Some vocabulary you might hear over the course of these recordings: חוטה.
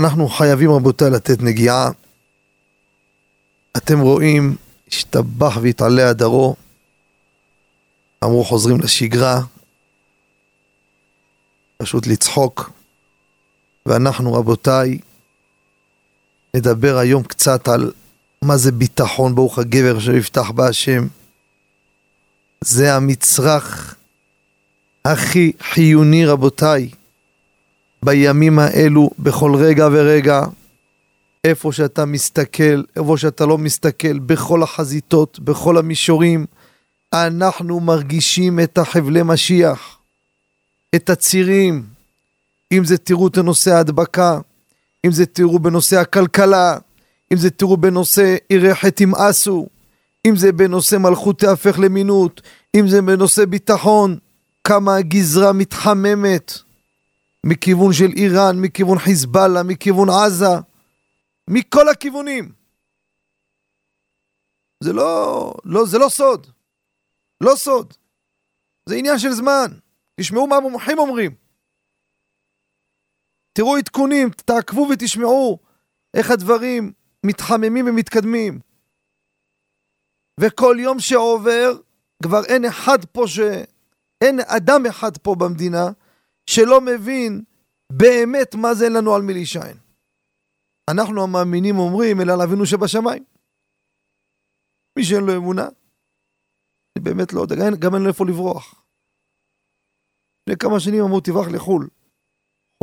אנחנו חייבים רבותי לתת נגיעה. אתם רואים, השתבח והתעלה הדרו, אמרו חוזרים לשגרה, פשוט לצחוק. ואנחנו רבותיי נדבר היום קצת על מה זה ביטחון, ברוך הגבר שיבטח בהשם. זה המצרך הכי חיוני רבותיי בימים האלו, בכל רגע ורגע, איפה שאתה מסתכל, איפה שאתה לא מסתכל, בכל החזיתות, בכל המישורים, אנחנו מרגישים את החבלי משיח, את הצירים, אם זה תראו את נושא ההדבקה, אם זה תראו בנושא הכלכלה, אם זה תראו בנושא עירי חטים עשו, אם זה בנושא מלכות תהפך למינות, אם זה בנושא ביטחון, כמה הגזרה מתחממת, מכיוון של איראן, מכיוון חיזבאללה, מכיוון עזה, מכל הכיוונים. זה לא סוד. לא סוד. זה עניין של זמן. תשמעו מה המומחים אומרים. תראו עדכונים, תעקבו ותשמעו איך הדברים מתחממים ומתקדמים. וכל יום שעובר, כבר אין אדם אחד פה במדינה שלא מבין באמת מה זה, אין לנו על מי להישען. אנחנו המאמינים אומרים אלא אבינו שבשמיים. מי שאין לו אמונה, אני באמת לא יודע, גם אין לו איפה לברוח. לפני כמה שנים אמרו תברח לחול.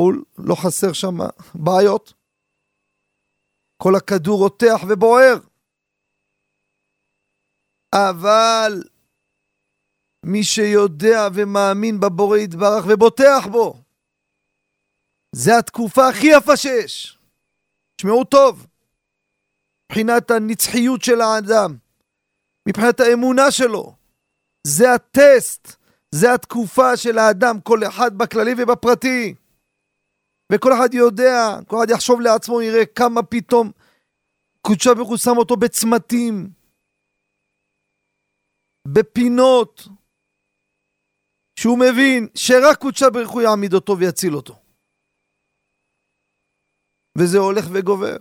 חול לא חסר שם בעיות. כל הכדור רותח ובוער. אבל מי שיודע ומאמין בבורא יתברך ובוטח בו, זה התקופה הכי יפה שיש. שמעו טוב, מבחינת הנצחיות של האדם, מבחינת האמונה שלו, זה הטסט, זה התקופה של האדם, כל אחד בכללי ובפרטי, וכל אחד יודע, כל אחד יחשוב לעצמו, יראה כמה פתאום קודשה ברוך הוא שם אותו בצמתים, בפינות, שהוא מבין שרק קודשה ברוך הוא יעמיד אותו ויציל אותו. וזה הולך וגובר.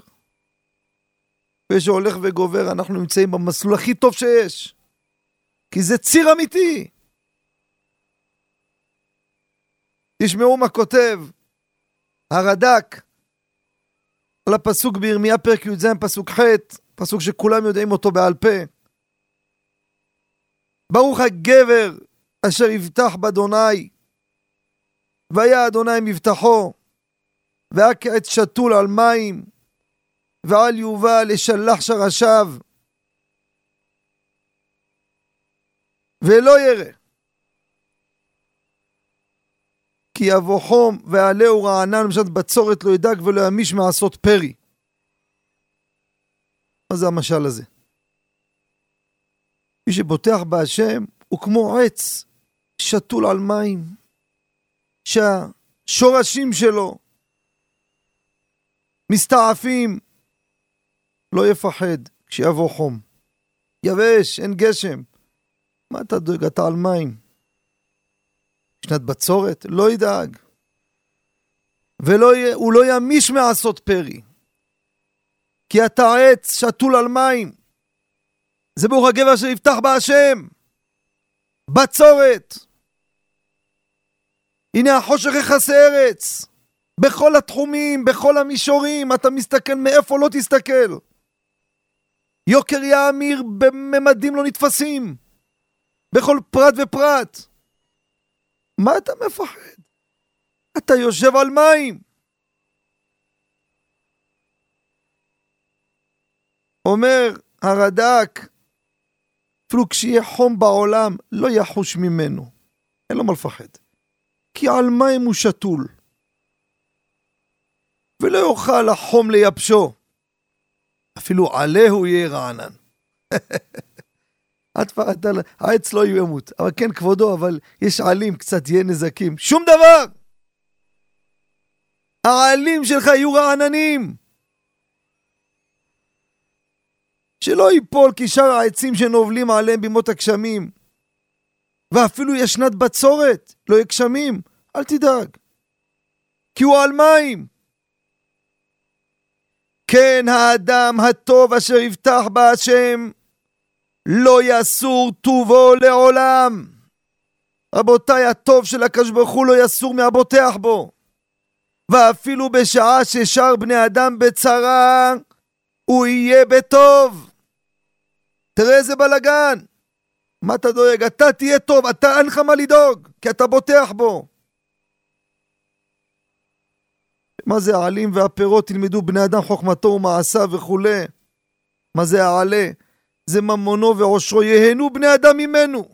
ושהולך וגובר, אנחנו נמצאים במסלול הכי טוב שיש. כי זה ציר אמיתי. תשמעו מה כותב הרד"ק על הפסוק בירמיה פרק י"ז פסוק ח', פסוק שכולם יודעים אותו בעל פה. ברוך הגבר אשר יבטח באדוני, והיה אדוני מבטחו, והקעץ שתול על מים, ועל יובל ישלח שרשיו, ולא ירא, כי יבוא חום ועלהו רענן משעת בצורת, לא ידאג ולא ימיש מעשות פרי. מה זה המשל הזה? מי שבוטח בהשם הוא כמו עץ שתול על מים, שהשורשים שלו מסתעפים, לא יפחד כשיבוא חום. יבש, אין גשם. מה אתה דואג? אתה על מים. שנת בצורת? לא ידאג. הוא לא ימיש מעשות פרי. כי אתה עץ שתול על מים. זה ברוך הגבר שיבטח בהשם. בצורת. הנה החושך יכסה ארץ. בכל התחומים, בכל המישורים, אתה מסתכל מאיפה לא תסתכל. יוקר יאמיר בממדים לא נתפסים. בכל פרט ופרט. מה אתה מפחד? אתה יושב על מים. אומר הרד"ק, אפילו כשיהיה חום בעולם, לא יחוש ממנו. אין לו מה לפחד. כי על מים הוא שתול. ולא יוכל החום לייבשו. אפילו עליהו יהיה רענן. העץ לא ימות. אבל כן כבודו, אבל יש עלים, קצת יהיה נזקים. שום דבר! העלים שלך יהיו רעננים. שלא ייפול כי שאר העצים שנובלים עליהם בימות הגשמים. ואפילו יש שנת בצורת, לא יהיה גשמים. אל תדאג. כי הוא על מים. כן האדם הטוב אשר יבטח בה השם, לא יסור טובו לעולם. רבותיי, הטוב של הקדוש ברוך הוא לא יסור מהבוטח בו. ואפילו בשעה ששאר בני אדם בצרה, הוא יהיה בטוב. תראה איזה בלגן. מה אתה דואג? אתה תהיה טוב, אתה אין לך מה לדאוג, כי אתה בוטח בו. מה זה העלים והפירות? תלמדו בני אדם חוכמתו ומעשה וכו'. מה זה העלה? זה ממונו ועושרו, יהנו בני אדם ממנו.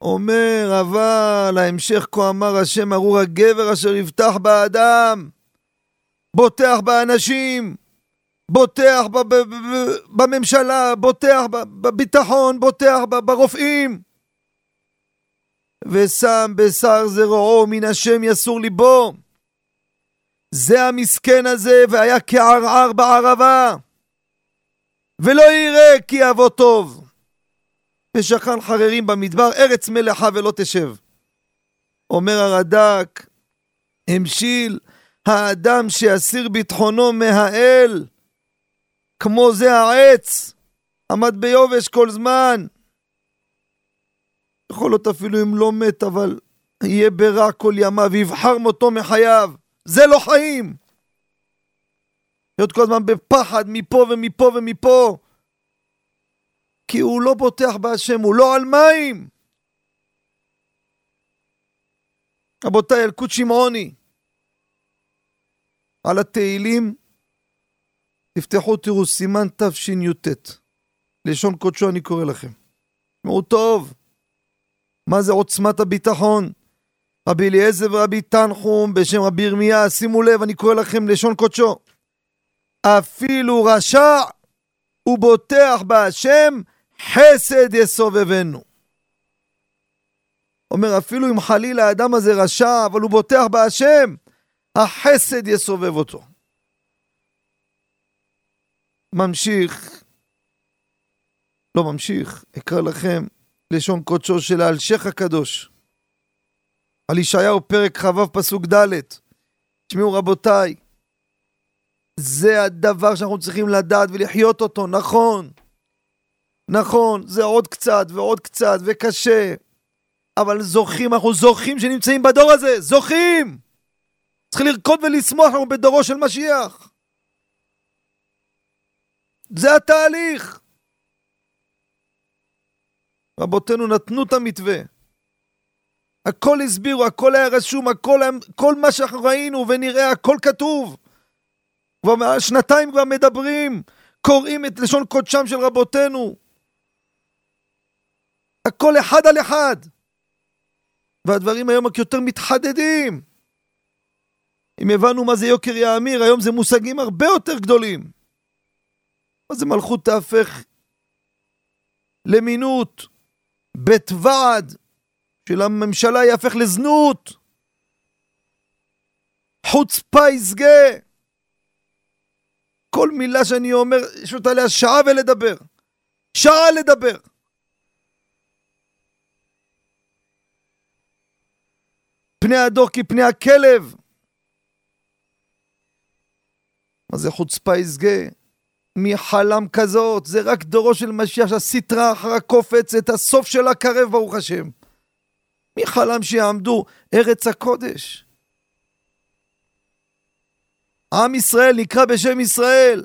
אומר אבל ההמשך, כה אמר השם ארור הגבר אשר יבטח באדם, בוטח באנשים, בוטח בממשלה, בוטח בביטחון, בוטח ברופאים, ושם בשר זרועו מן השם יסור ליבו. זה המסכן הזה, והיה כערער בערבה, ולא יראה כי יבוא טוב, ושכן חררים במדבר, ארץ מלחה ולא תשב. אומר הרד"ק, המשיל, האדם שיסיר ביטחונו מהאל, כמו זה העץ, עמד ביובש כל זמן, יכול להיות אפילו אם לא מת, אבל יהיה ברע כל ימה, ויבחר מותו מחייו. זה לא חיים. להיות כל הזמן בפחד, מפה ומפה ומפה, כי הוא לא בוטח בהשם, הוא לא על מים. רבותיי, ילקוט שמעוני, על התהילים, תפתחו תראו סימן תשי"ט, לשון קודשו אני קורא לכם. תשמעו טוב, מה זה עוצמת הביטחון? רבי אליעזר ורבי תנחום בשם רבי ירמיה, שימו לב, אני קורא לכם לשון קודשו. אפילו רשע ובוטח בהשם, חסד יסובבנו. אומר, אפילו אם חלילה האדם הזה רשע, אבל הוא בוטח בהשם, החסד יסובב אותו. אקרא לכם לשון קודשו של האלשך הקדוש, על ישעיהו פרק ח' פסוק ד'. תשמעו רבותיי, זה הדבר שאנחנו צריכים לדעת ולחיות אותו. נכון, זה עוד קצת ועוד קצת וקשה, אבל אנחנו זוכים שנמצאים בדור הזה, זוכים. צריך לרקוד ולשמוח, אנחנו בדורו של משיח. זה התהליך. רבותינו נתנו את המתווה, הכל הסבירו, הכל היה רשום, כל מה שאנחנו ראינו ונראה, הכל כתוב. שנתיים כבר מדברים, קוראים את לשון קודשם של רבותינו, הכל אחד על אחד, והדברים היום רק יותר מתחדדים. אם הבנו מה זה יוקר יאמיר, היום זה מושגים הרבה יותר גדולים. מה זה מלכות תהפך למינות, בית ועד של הממשלה יהפך לזנות, חוצפה יסגה. כל מילה שאני אומר יש אותה לה שעה לדבר. פני הדור כפני הכלב. מה זה חוצפה יסגה? מי חלם כזאת? זה רק דורו של משיח, שהסתרה אחר הקופץ, את הסוף שלה קרב ברוך השם. מי חלם שיעמדו ארץ הקודש? עם ישראל נקרא בשם ישראל,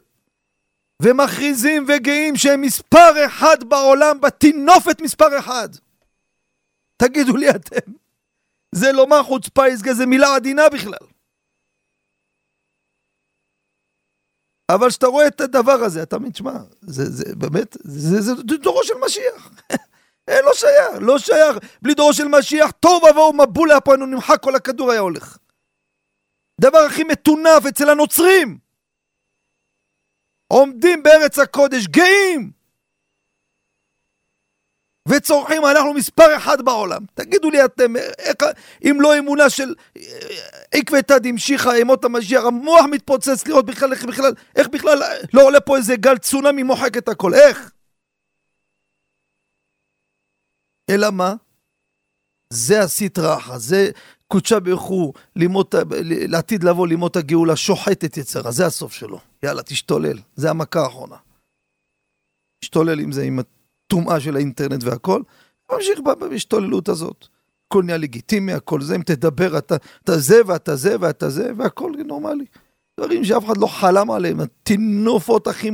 ומכריזים וגאים שהם מספר אחד בעולם, בתינופת מספר אחד. תגידו לי אתם, זה לא מה חוצפה יסגה, זה מילה עדינה בכלל. אבל שאתה רואה את הדבר הזה, אתה מתשמע, זה באמת, זה דורו של משיח. לא שייך, בלי דורו של משיח, טוב עבור מבול הפוענו, נמחק כל הכדור היה הולך. דבר הכי מתונף אצל הנוצרים, עומדים בארץ הקודש, גאים, וצורכים, אנחנו מספר אחד בעולם. תגידו לי אתם, אם לא אמונה של עקבת דמשיחא, אמות המשיח, המוח מתפוצץ לראות איך בכלל לא עולה פה איזה גל צונמי מוחק את הכל, איך? אלא מה? זה הסטרחה, זה קודשה ברכו, לעתיד לבוא לימות הגאולה, שוחט את יצרה, זה הסוף שלו. יאללה, תשתולל, זה המכה האחרונה. תשתולל עם זה, עם התומעה של האינטרנט והכל, ממשיך בהשתוללות הזאת. הכל נהיה לגיטימי, הכל זה, אם תדבר, אתה זה ואתה זה ואתה זה, והכל נורמלי. דברים שאף אחד לא חלם עליהם, התינופות הכי...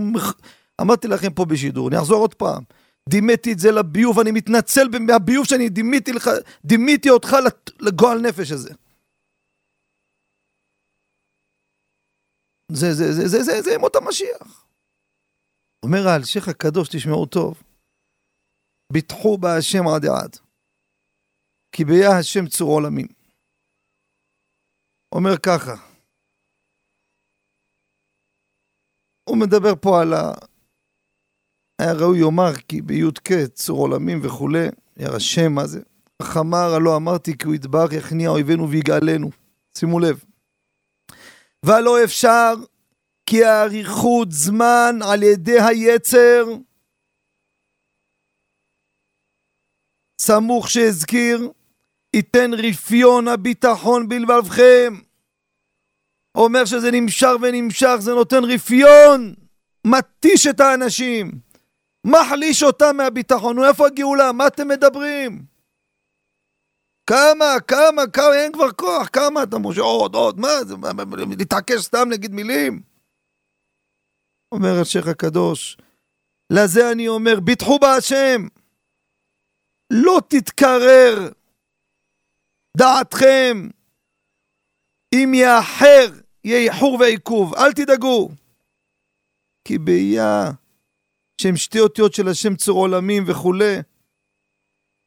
אמרתי לכם פה בשידור, אני אחזור עוד פעם. דימיתי את זה לביוב, אני מתנצל מהביוב שאני דימיתי אותך לגועל נפש הזה. זה מות המשיח. אומר האלשיך הקדוש, תשמעו טוב, ביטחו בה השם עד עד, כי ביה השם צור עולמים. אומר ככה, הוא מדבר פה על היה ראוי יאמר כי בי"ק צור עולמים וכולי, יר השם מה זה? חמר הלא אמרתי כי הוא ידבר יכניע אויבינו ויגאלנו. שימו לב. ולא אפשר כי האריכות זמן על ידי היצר, סמוך שהזכיר, ייתן רפיון הביטחון בלבבכם. אומר שזה נמשך ונמשך, זה נותן רפיון, מתיש את האנשים, מחליש אותם מהביטחון. ואיפה הגאולה? מה אתם מדברים? כמה, אין כבר כוח, כמה, אתה מושא, עוד, מה, זה, להתעקש סתם, נגיד מילים. אומר השייך הקדוש, לזה אני אומר, ביטחו בהשם, לא תתקרר דעתכם, אם יאחר, יהיה איחור ועיכוב, אל תדאגו, כי ביה, שהם שתי אותיות של השם צור עולמים וכולי,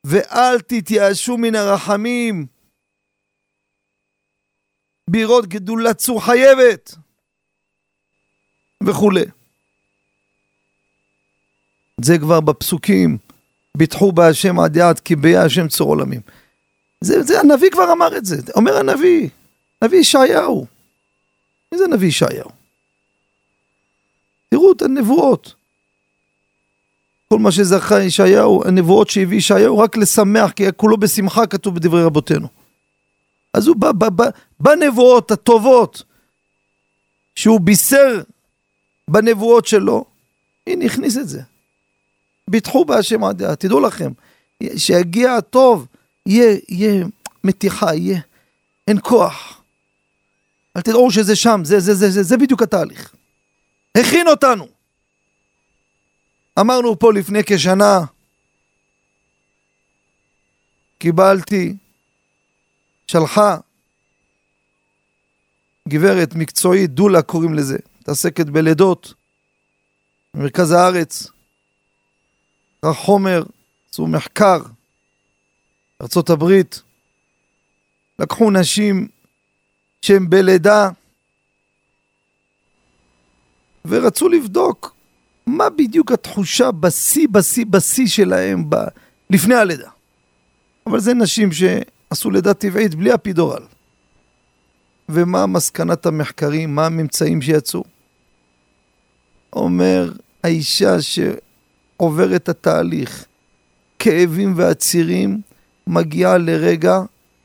ואל תתייאשו מן הרחמים, בירות גדולת צור חייבת, וכולי. זה כבר בפסוקים, ביטחו בהשם עד יעד, כי ביה השם צור עולמים. זה הנביא כבר אמר את זה, אומר הנביא, נביא ישעיהו. מי זה נביא ישעיהו? תראו את הנבואות. כל מה שזכה ישעיהו, הנבואות שהביא ישעיהו, רק לשמח, כי כולו בשמחה כתוב בדברי רבותינו. אז הוא בנבואות הטובות, שהוא בישר בנבואות שלו, הנה הכניס את זה. ביטחו בהשם עד יעד, תדעו לכם, שיגיע הטוב, יהיה מתיחה, יהיה, אין כוח. אל תדעו שזה שם, זה בדיוק התהליך. הכין אותנו. אמרנו פה לפני כשנה, קיבלתי, שלחה, גברת מקצועית, דולה קוראים לזה, תעסקת בלידות, במרכז הארץ, חומר, זו מחקר, ארצות הברית, לקחו נשים שהם בלידה, ורצו לבדוק מה בדיוק התחושה בסי שלהם לפני הלידה. אבל זה נשים שעשו לידה טבעית בלי אפידורל. ומה מסקנת המחקרים, מה הממצאים שיצאו? אומר האישה שעוברת את התהליך, כאבים ועצירים, מגיעה לרגע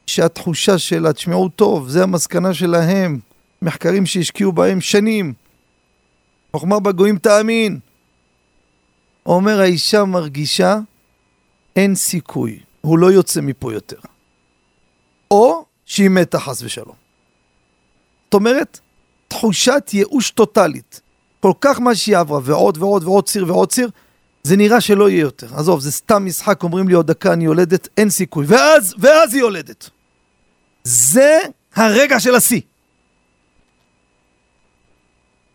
שהתחושה שלה, תשמעו טוב, זה המסקנה שלהם, מחקרים שהשקיעו בהם שנים, חוכמה בגויים תאמין. אומר האישה מרגישה, אין סיכוי, הוא לא יוצא מפה יותר. או שהיא מתה חס ושלום. זאת אומרת, תחושת ייאוש טוטלית, כל כך מה שהיא עברה, ועוד ציר ועוד ציר, זה נראה שלא יהיה יותר. עזוב, זה סתם משחק, אומרים לי עוד דקה אני יולדת, אין סיכוי. ואז היא יולדת. זה הרגע של השיא.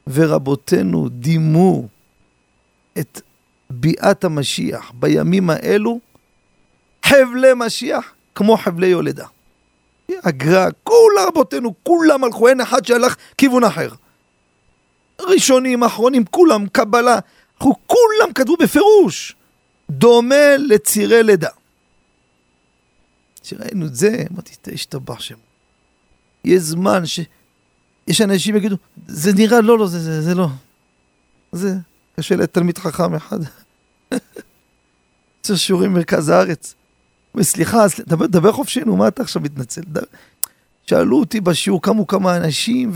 ורבותינו דימו את ביאת המשיח בימים האלו, חבלי משיח כמו חבלי יולדה. הגרע, רבותינו כולם הלכו, אין אחד שהלך כיוון אחר. ראשונים, אחרונים, כולם, קבלה, אנחנו כולם כתבו בפירוש, דומה לצירי לידה. כשראינו את זה, אמרתי, תשתבח שם. יש זמן יש אנשים יגידו, זה נראה, לא, זה לא. זה קשה לתלמיד חכם אחד. צריך שיעורים מרכז הארץ. סליחה, דבר חופשינו, מה אתה עכשיו מתנצל? שאלו אותי בשיעור כמה אנשים,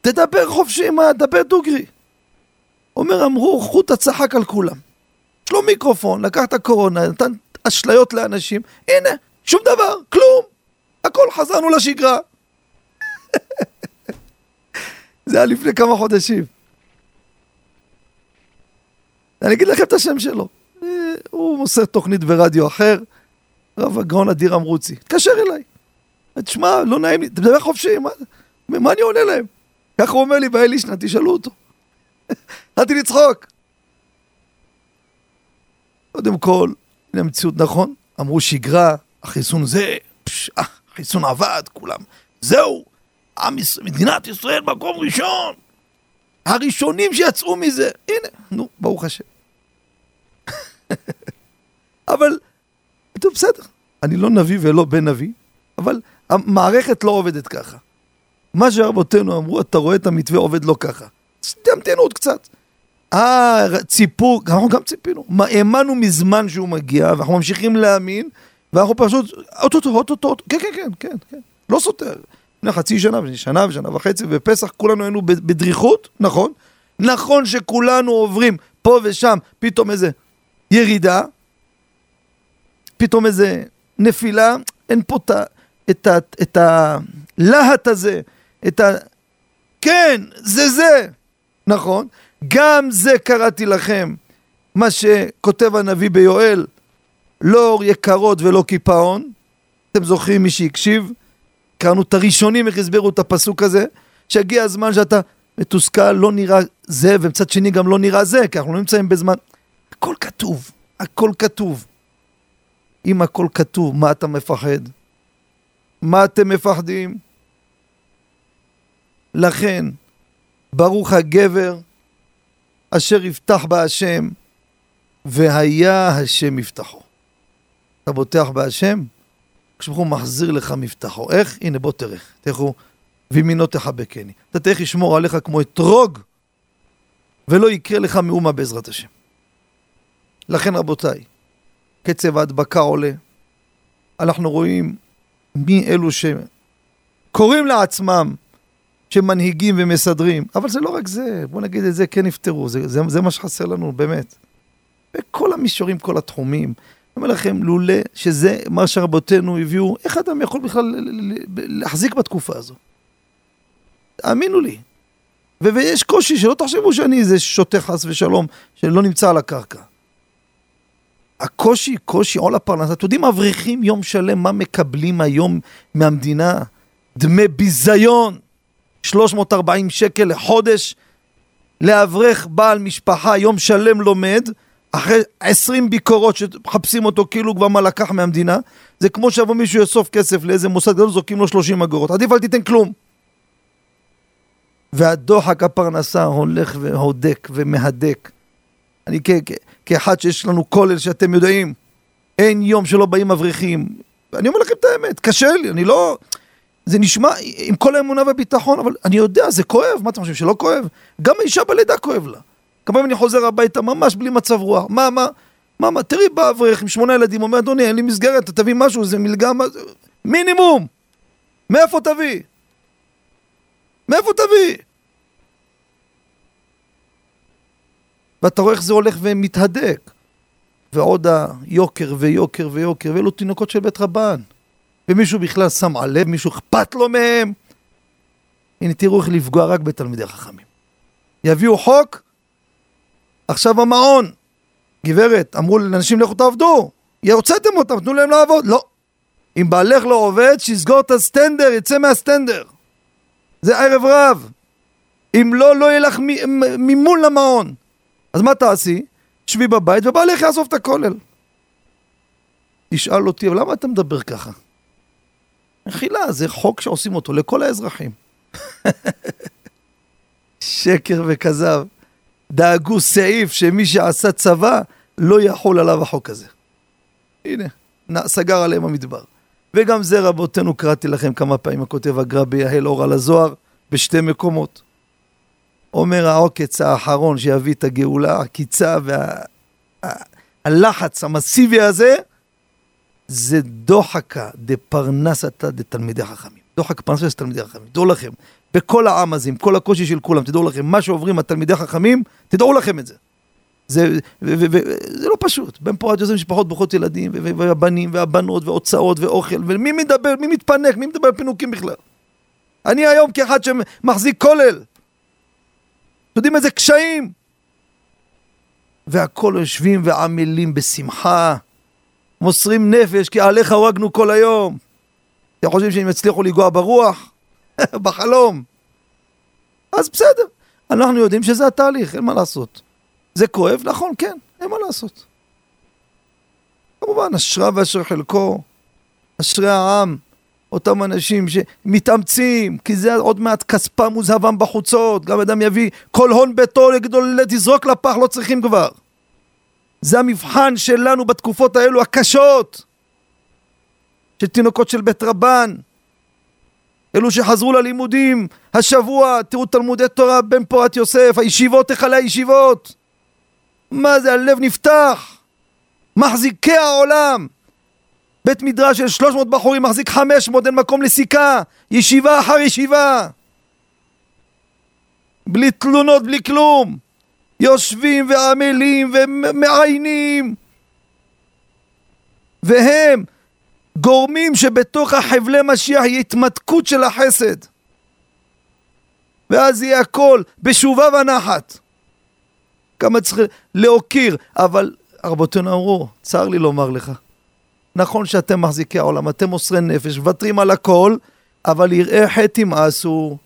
תדבר חופשי, מה? דבר דוגרי. אמרו, חוטה צחק על כולם. יש לו מיקרופון, לקח את הקורונה, נתן אשליות לאנשים, הנה, שום דבר, כלום. הכל חזרנו לשגרה. זה היה לפני כמה חודשים. אני אגיד לכם את השם שלו. הוא עושה תוכנית ברדיו אחר, רב הגאון אדיר אמרוצי. תקשר אליי. תשמע, לא נעים לי, אתה מדבר חופשי, מה אני עונה להם? ככה הוא אומר לי, באלישנה, תשאלו אותו. נתתי לצחוק. קודם כל, הנה המציאות, נכון? אמרו שגרה, החיסון זה, החיסון עבד, כולם. זהו, מדינת ישראל, מקום ראשון. הראשונים שיצאו מזה, הנה, נו, ברוך השם. אבל, טוב, בסדר, אני לא נביא ולא בן נביא, אבל המערכת לא עובדת ככה. מה שרבותינו אמרו, אתה רואה את המתווה עובד לא ככה. תמתנו עוד קצת. ציפו, אנחנו גם ציפינו. האמנו מזמן שהוא מגיע, ואנחנו ממשיכים להאמין, ואנחנו פשוט, כן, לא סותר. חצי שנה, שנה וחצי, בפסח כולנו היינו בדריכות, נכון? נכון שכולנו עוברים פה ושם, פתאום איזה ירידה, פתאום איזה נפילה, אין פה את הלהט הזה, כן, זה, נכון? גם זה קראתי לכם, מה שכותב הנביא ביואל, לא אור יקרות ולא כיפאון, אתם זוכרים מי שהקשיב, קראנו את הראשונים, איך הסבירו את הפסוק הזה, שהגיע הזמן שאתה מתוסכל, לא נראה זה, ומצד שני גם לא נראה זה, כי אנחנו לא נמצאים בזמן, הכל כתוב, אם הכל כתוב, מה אתה מפחד? מה אתם מפחדים? לכן, ברוך הגבר, אשר יפתח בה השם, והיה השם יפתחו. אתה בוטח בהשם, כשבחור מחזיר לך מבטחו. איך? הנה בוא תרח. תלכו, ומינו תחבקני. אתה תלך לשמור עליך כמו אתרוג, ולא יקרה לך מאומה בעזרת השם. לכן רבותיי, קצב ההדבקה עולה. אנחנו רואים מי אלו שקוראים לעצמם, שמנהיגים ומסדרים, אבל זה לא רק זה, בוא נגיד את זה, כן נפטרו, זה מה שחסר לנו באמת, בכל המישורים, כל התחומים, אני אומר לכם, לולא שזה מה שרבותינו הביאו, איך אדם יכול בכלל להחזיק בתקופה הזו? תאמינו לי, ויש קושי, שלא תחשבו שאני איזה שוטה חס ושלום, שלא נמצא על הקרקע. הקושי, עול הפרנסה, אתם יודעים, מבריחים יום שלם, מה מקבלים היום מהמדינה? דמי ביזיון, 340 שקל לחודש, לאברך בעל משפחה, יום שלם לומד, אחרי 20 ביקורות שחפשים אותו כאילו כבר מה לקח מהמדינה, זה כמו שעבור מישהו יוסוף כסף לאיזה מוסד גדול, זוכים לו 30 אגורות, עדיף אל תיתן כלום. והדוחק הפרנסה הולך והודק ומהדק. אני כאחד שיש לנו כולל שאתם יודעים, אין יום שלא באים מבריחים, אני אומר לכם את האמת, קשה לי, אני לא... זה נשמע עם כל האמונה והביטחון, אבל אני יודע, זה כואב, מה אתם חושבים שלא כואב? גם האישה בלידה כואב לה. כמה אם אני חוזר הביתה, ממש בלי מצב רוח. מה, תראי באברך עם 8 ילדים, אומר, אדוני, אין לי מסגרת, אתה תביא משהו, זה מלגה, מינימום. מאיפה תביא? ואתה רואה איך זה הולך ומתהדק. ועוד יוקר, ואלו תינוקות של בית רבן. ומישהו בכלל שם על לב, מישהו אכפת לו מהם. הנה תראו איך לפגוע רק בתלמידי חכמים. יביאו חוק, עכשיו המעון. גברת, אמרו לאנשים לכו תעבדו. ירוצאתם אותם, תנו להם לעבוד. לא. אם בעלך לא עובד, שיסגור את הסטנדר, יצא מהסטנדר. זה ערב רב. אם לא יהיה לך מימון למעון. אז מה תעשי? שבי בבית ובעלך יעזוב את הכולל. ישאל אותי, אבל למה אתה מדבר ככה? מחילה, זה חוק שעושים אותו לכל האזרחים. שקר וכזב. דאגו סעיף שמי שעשה צבא לא יחול עליו החוק הזה. הנה, סגר עליהם המדבר. וגם זה רבותינו, קראתי לכם כמה פעמים, הכותב הגר"א ביהל אור על הזוהר, בשתי מקומות. אומר העוקץ האחרון שיביא את הגאולה, הקיצה והלחץ המסיבי הזה, זה דוחקה דפרנסתה דתלמידי חכמים. דוח הקפנסיה של תלמידי החכמים, תדעו לכם, בכל העם הזה, עם כל הקושי של כולם, תדעו לכם, מה שעוברים התלמידי החכמים, תדעו לכם את זה. זה לא פשוט. בין פה עד יוזם שפחות ברוכות ילדים, והבנים, והבנות, והוצאות, ואוכל, ומי מדבר, מי מתפנק, מי מדבר פינוקים בכלל. אני היום כאחד שמחזיק כולל. יודעים איזה קשיים. והכל יושבים ועמלים בשמחה. מוסרים נפש, כי עליך הרגנו כל היום. אתם חושבים שהם יצליחו לגוע ברוח? בחלום. אז בסדר. אנחנו יודעים שזה התהליך, אין מה לעשות. זה כואב, נכון, כן, אין מה לעשות. כמובן, אשריו ואשר חלקו, אשרי העם, אותם אנשים שמתאמצים, כי זה עוד מעט כספם מוזהבם בחוצות, גם אדם יביא כל הון ביתו לגדול, תזרוק לפח, לא צריכים כבר. זה המבחן שלנו בתקופות האלו הקשות, של תינוקות של בית רבן, אלו שחזרו ללימודים, השבוע, תראו תלמודי תורה, בן פורת יוסף, הישיבות, החלה הישיבות, מה זה, הלב נפתח, מחזיקי העולם, בית מדרש של 300 בחורים, מחזיק 500, אין מקום לסיכה, ישיבה אחר ישיבה, בלי תלונות, בלי כלום, יושבים ועמלים ומעיינים, והם גורמים שבתוך החבלי משיח יהיה התמתקות של החסד, ואז יהיה הכל בשובה ונחת. כמה צריך להוקיר, אבל רבותינו אמרו, צר לי לומר לך, נכון שאתם מחזיקי העולם, אתם מוסרי נפש, ותרים על הכל, אבל יראה חטא ימאסו,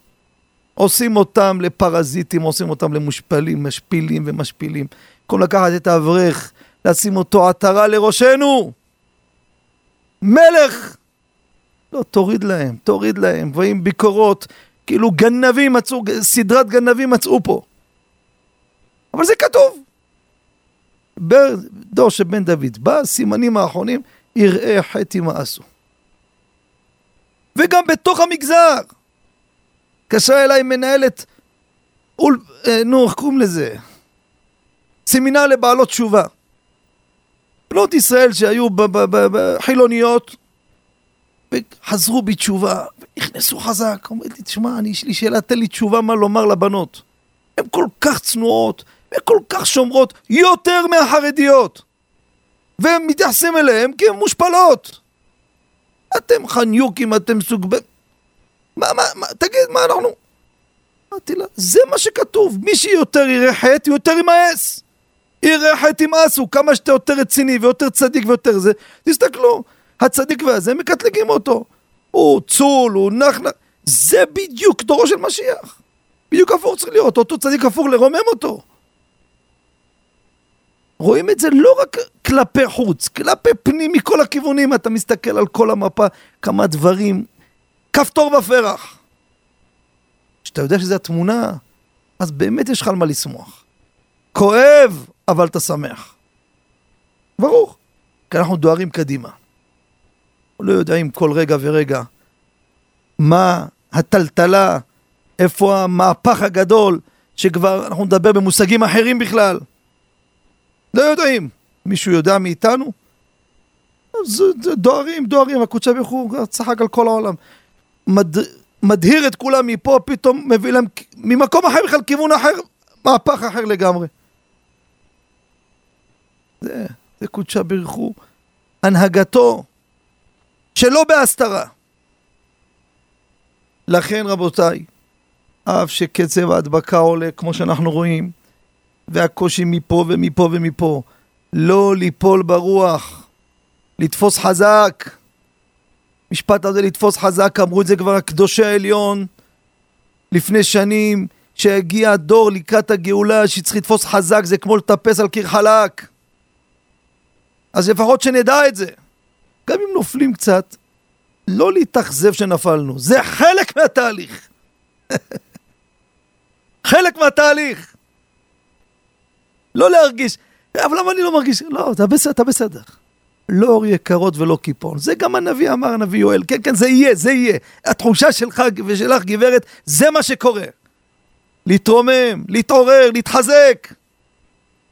עושים אותם לפרזיטים, עושים אותם למושפלים, משפילים ומשפילים, במקום לקחת את האברך, לשים אותו עטרה לראשנו, מלך, לא, תוריד להם, ועם ביקורות, כאילו גנבים מצאו, סדרת גנבים מצאו פה, אבל זה כתוב. דור שבן דוד בא, סימנים האחרונים, יראה חטא ימאסו. וגם בתוך המגזר, קשה אליי מנהלת, קוראים לזה, סמינר לבעלות תשובה. בנות ישראל שהיו בחילוניות, וחזרו בתשובה, והכנסו חזק, אומרת לי, תשמע, יש לי שאלה, תן לי תשובה מה לומר לבנות. הן כל כך צנועות, וכל כך שומרות, יותר מהחרדיות. והם מתייחסים אליהם כי הן מושפלות. אתם חניוקים, אתם סוגבים. תגיד, מה אנחנו? אמרתי לה, זה מה שכתוב. מי שיותר יראה חטא, יותר ימאס. יראה חטא ימאסו. כמה שאתה יותר רציני ויותר צדיק ויותר זה. תסתכלו, הצדיק והזה, מקטלגים אותו. הוא צול, הוא נחנק. זה בדיוק דורו של משיח. בדיוק הפוך צריך להיות, אותו צדיק הפוך לרומם אותו. רואים את זה לא רק כלפי חוץ, כלפי פנים מכל הכיוונים, אתה מסתכל על כל המפה, כמה דברים, כפתור ופרח. כשאתה יודע שזו התמונה, אז באמת יש לך על מה לשמוח. כואב, אבל אתה שמח. ברוך, כי אנחנו דוארים קדימה. לא יודעים כל רגע ורגע, מה הטלטלה, איפה המהפך הגדול, שכבר אנחנו נדבר במושגים אחרים בכלל. לא יודעים. מישהו יודע מאיתנו? דוארים. הקודשא ברוך הוא צחק על כל העולם. מדהיר את כולם מפה, פתאום מביא להם ממקום אחר בכלל, כיוון אחר, מהפך אחר לגמרי. זה קודשא ברוך הוא. הנהגתו, שלא בהסתרה. לכן רבותיי, אף שקצב ההדבקה עולה, כמו שאנחנו רואים, והקושי מפה ומפה ומפה, לא ליפול ברוח, לתפוס חזק, משפט הזה לתפוס חזק, אמרו את זה כבר הקדושי העליון, לפני שנים, שהגיע הדור לקראת הגאולה, שצריך לתפוס חזק, זה כמו לטפס על קיר חלק, אז לפחות שנדע את זה, גם אם נופלים קצת, לא להתאכזב שנפלנו, זה חלק מהתהליך, חלק מהתהליך. לא להרגיש, אבל למה אני לא מרגיש? לא, אתה בסדר. לא אור יקרות ולא כיפון. זה גם הנביא אמר, הנביא יואל. כן, כן, זה יהיה. התחושה שלך ושלך, גברת, זה מה שקורה. להתרומם, להתעורר, להתחזק.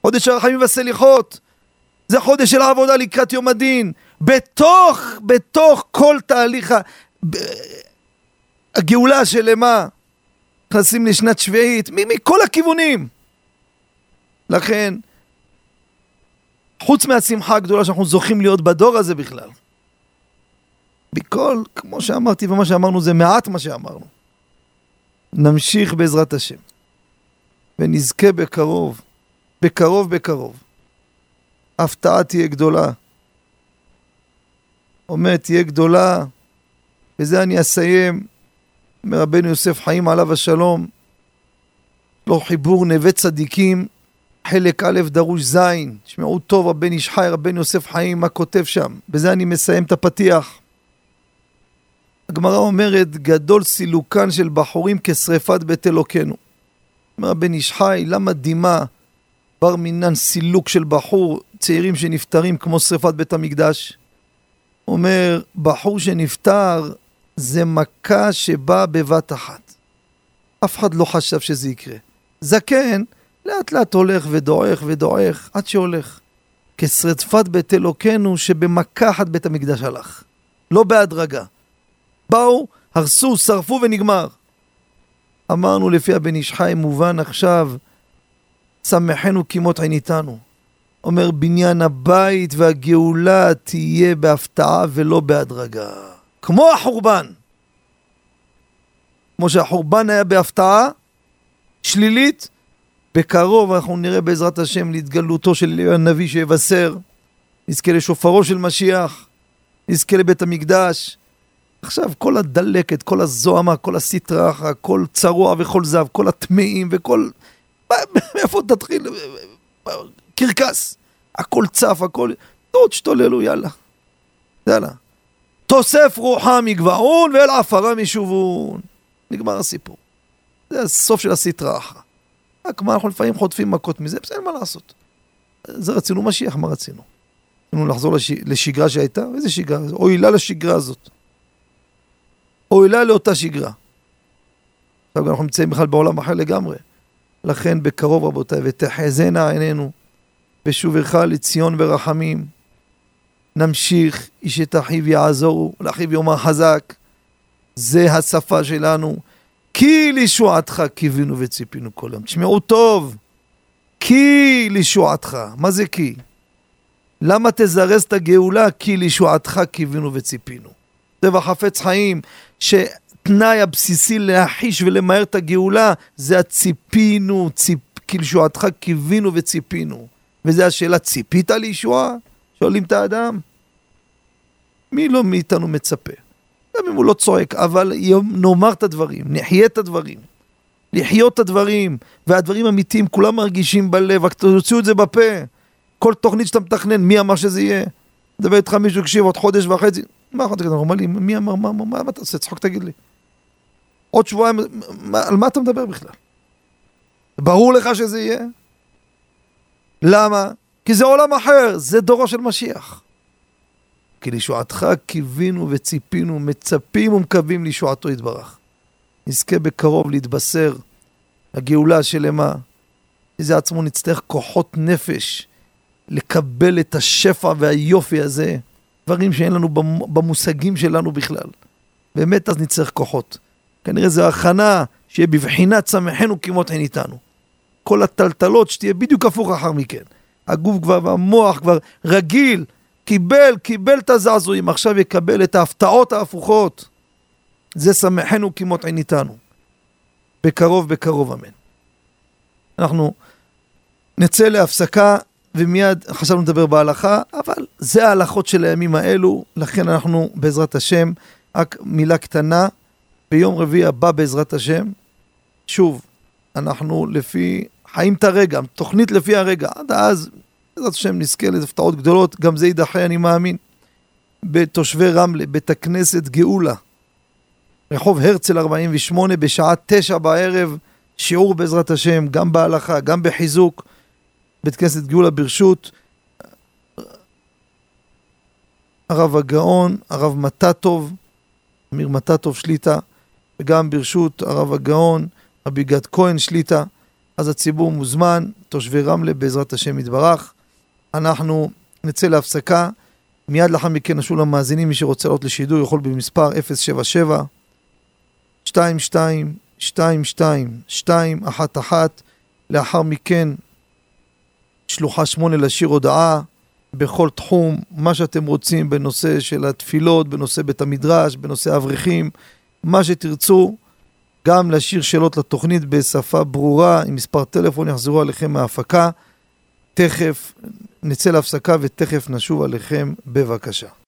חודש הרחמים והסליחות. זה חודש של העבודה לקראת יום הדין. בתוך כל תהליך הגאולה שלמה, נכנסים לשנת שביעית, מכל הכיוונים. לכן, חוץ מהשמחה הגדולה שאנחנו זוכים להיות בדור הזה בכלל, בכל, כמו שאמרתי ומה שאמרנו, זה מעט מה שאמרנו. נמשיך בעזרת השם, ונזכה בקרוב, בקרוב, בקרוב. הפתעה תהיה גדולה. אומר, תהיה גדולה, וזה אני אסיים, מרבנו יוסף חיים עליו השלום, לא חיבור נווה צדיקים, חלק א' דרוש זין, שמעו טוב רבן איש חי, רבן יוסף חיים, מה כותב שם? בזה אני מסיים את הפתיח. הגמרא אומרת, גדול סילוקן של בחורים כשריפת בית אלוקנו. אומר רבן איש חי, למה דימה בר מינן סילוק של בחור, צעירים שנפטרים כמו שריפת בית המקדש? אומר, בחור שנפטר זה מכה שבאה בבת אחת. אף אחד לא חשב שזה יקרה. זקן, לאט לאט הולך ודועך ודועך, עד שהולך. כשריפת בית אלוקנו שבמכה אחת בית המקדש הלך. לא בהדרגה. באו, הרסו, שרפו ונגמר. אמרנו לפי הבן איש חי מובן עכשיו, שמחנו כימות עיניתנו. אומר, בניין הבית והגאולה תהיה בהפתעה ולא בהדרגה. כמו החורבן. כמו שהחורבן היה בהפתעה שלילית, בקרוב אנחנו נראה בעזרת השם להתגלותו של הנביא שיבשר, נזכה לשופרו של משיח, נזכה לבית המקדש. עכשיו כל הדלקת, כל הזוהמה, כל הסטרחה, כל צרוע וכל זב, כל הטמאים וכל... מאיפה תתחיל? קרקס. הכל צף, הכל... עוד שתוללו, יאללה. יאללה. תוסף רוחה מגבעון ואל עפרה משובון. נגמר הסיפור. זה הסוף של הסטרחה. רק מה, אנחנו לפעמים חוטפים מכות מזה, בסדר, מה לעשות? זה רצינו משיח, מה רצינו? רצינו לחזור לשגרה שהייתה? איזה שגרה? אוילה לשגרה הזאת. אוילה לאותה שגרה. עכשיו אנחנו נמצאים בכלל בעולם אחר לגמרי. לכן בקרוב רבותיי, ותחזינה עינינו, בשובך לציון ברחמים, נמשיך, איש את אחיו יעזורו, לאחיו יאמר חזק, זה השפה שלנו, כי לישועתך קיווינו וציפינו כל יום. תשמעו טוב, כי לישועתך, מה זה כי? למה תזרז את הגאולה? כי לישועתך קיווינו וציפינו. זה בחפץ חיים, שתנאי הבסיסי להחיש ולמהר את הגאולה, זה הציפינו, כי לישועתך קיווינו וציפינו. וזה השאלה, ציפית לישועה? שואלים את האדם? מי לא מאיתנו מצפה? גם אם הוא לא צועק, אבל נאמר את הדברים, נחיה את הדברים, לחיות את הדברים, והדברים אמיתיים, כולם מרגישים בלב, תוציאו את זה בפה, כל תוכנית שאתה מתכנן, מי אמר שזה יהיה? מדבר איתך מישהו, קשיב, עוד חודש וחצי, מה אחת כזה, אומר לי, מי אמר, מה אתה עושה? צחוק, תגיד לי. עוד שבועיים, על מה אתה מדבר בכלל? ברור לך שזה יהיה? למה? כי זה עולם אחר, זה דורו של משיח. כי לישועתך קיווינו וציפינו, מצפים ומקווים לישועתו יתברך. נזכה בקרוב להתבשר, הגאולה השלמה, איזה עצמו נצטרך כוחות נפש, לקבל את השפע והיופי הזה, דברים שאין לנו במושגים שלנו בכלל. באמת אז נצטרך כוחות. כנראה זו הכנה שיהיה בבחינת שמחנו כימות עין איתנו. כל הטלטלות שתהיה בדיוק הפוך אחר מכן. הגוף כבר והמוח כבר רגיל, קיבל את הזעזועים, עכשיו יקבל את ההפתעות ההפוכות. זה שמחנו כימות עין איתנו. בקרוב, בקרוב, אמן. אנחנו נצא להפסקה, ומיד חשבנו לדבר בהלכה, אבל זה ההלכות של הימים האלו, לכן אנחנו בעזרת השם, רק מילה קטנה, ביום רביעי הבא בעזרת השם, שוב, אנחנו לפי חיים את הרגע, תוכנית לפי הרגע, עד אז, בעזרת השם נזכה להפתעות גדולות, גם זה יידחה, אני מאמין, בתושבי רמלה, בית הכנסת גאולה, רחוב הרצל 48, בשעה 9 בערב, שיעור בעזרת השם, גם בהלכה, גם בחיזוק, בית כנסת גאולה ברשות הרב הגאון, הרב מטטוב, אמיר מטטוב שליטה, וגם ברשות הרב הגאון, רבי גד כהן שליטה, אז הציבור מוזמן, תושבי רמלה בעזרת השם יתברך, אנחנו נצא להפסקה, מיד לאחר מכן נשאו למאזינים, מי שרוצה לעלות לשידור יכול במספר 077-266-222, 22222211 לאחר מכן שלוחה 8 לשיר הודעה בכל תחום, מה שאתם רוצים בנושא של התפילות, בנושא בית המדרש, בנושא אברכים, מה שתרצו, גם לשיר שאלות לתוכנית בשפה ברורה, עם מספר טלפון, יחזרו עליכם מההפקה, תכף נצא להפסקה ותכף נשוב עליכם בבקשה.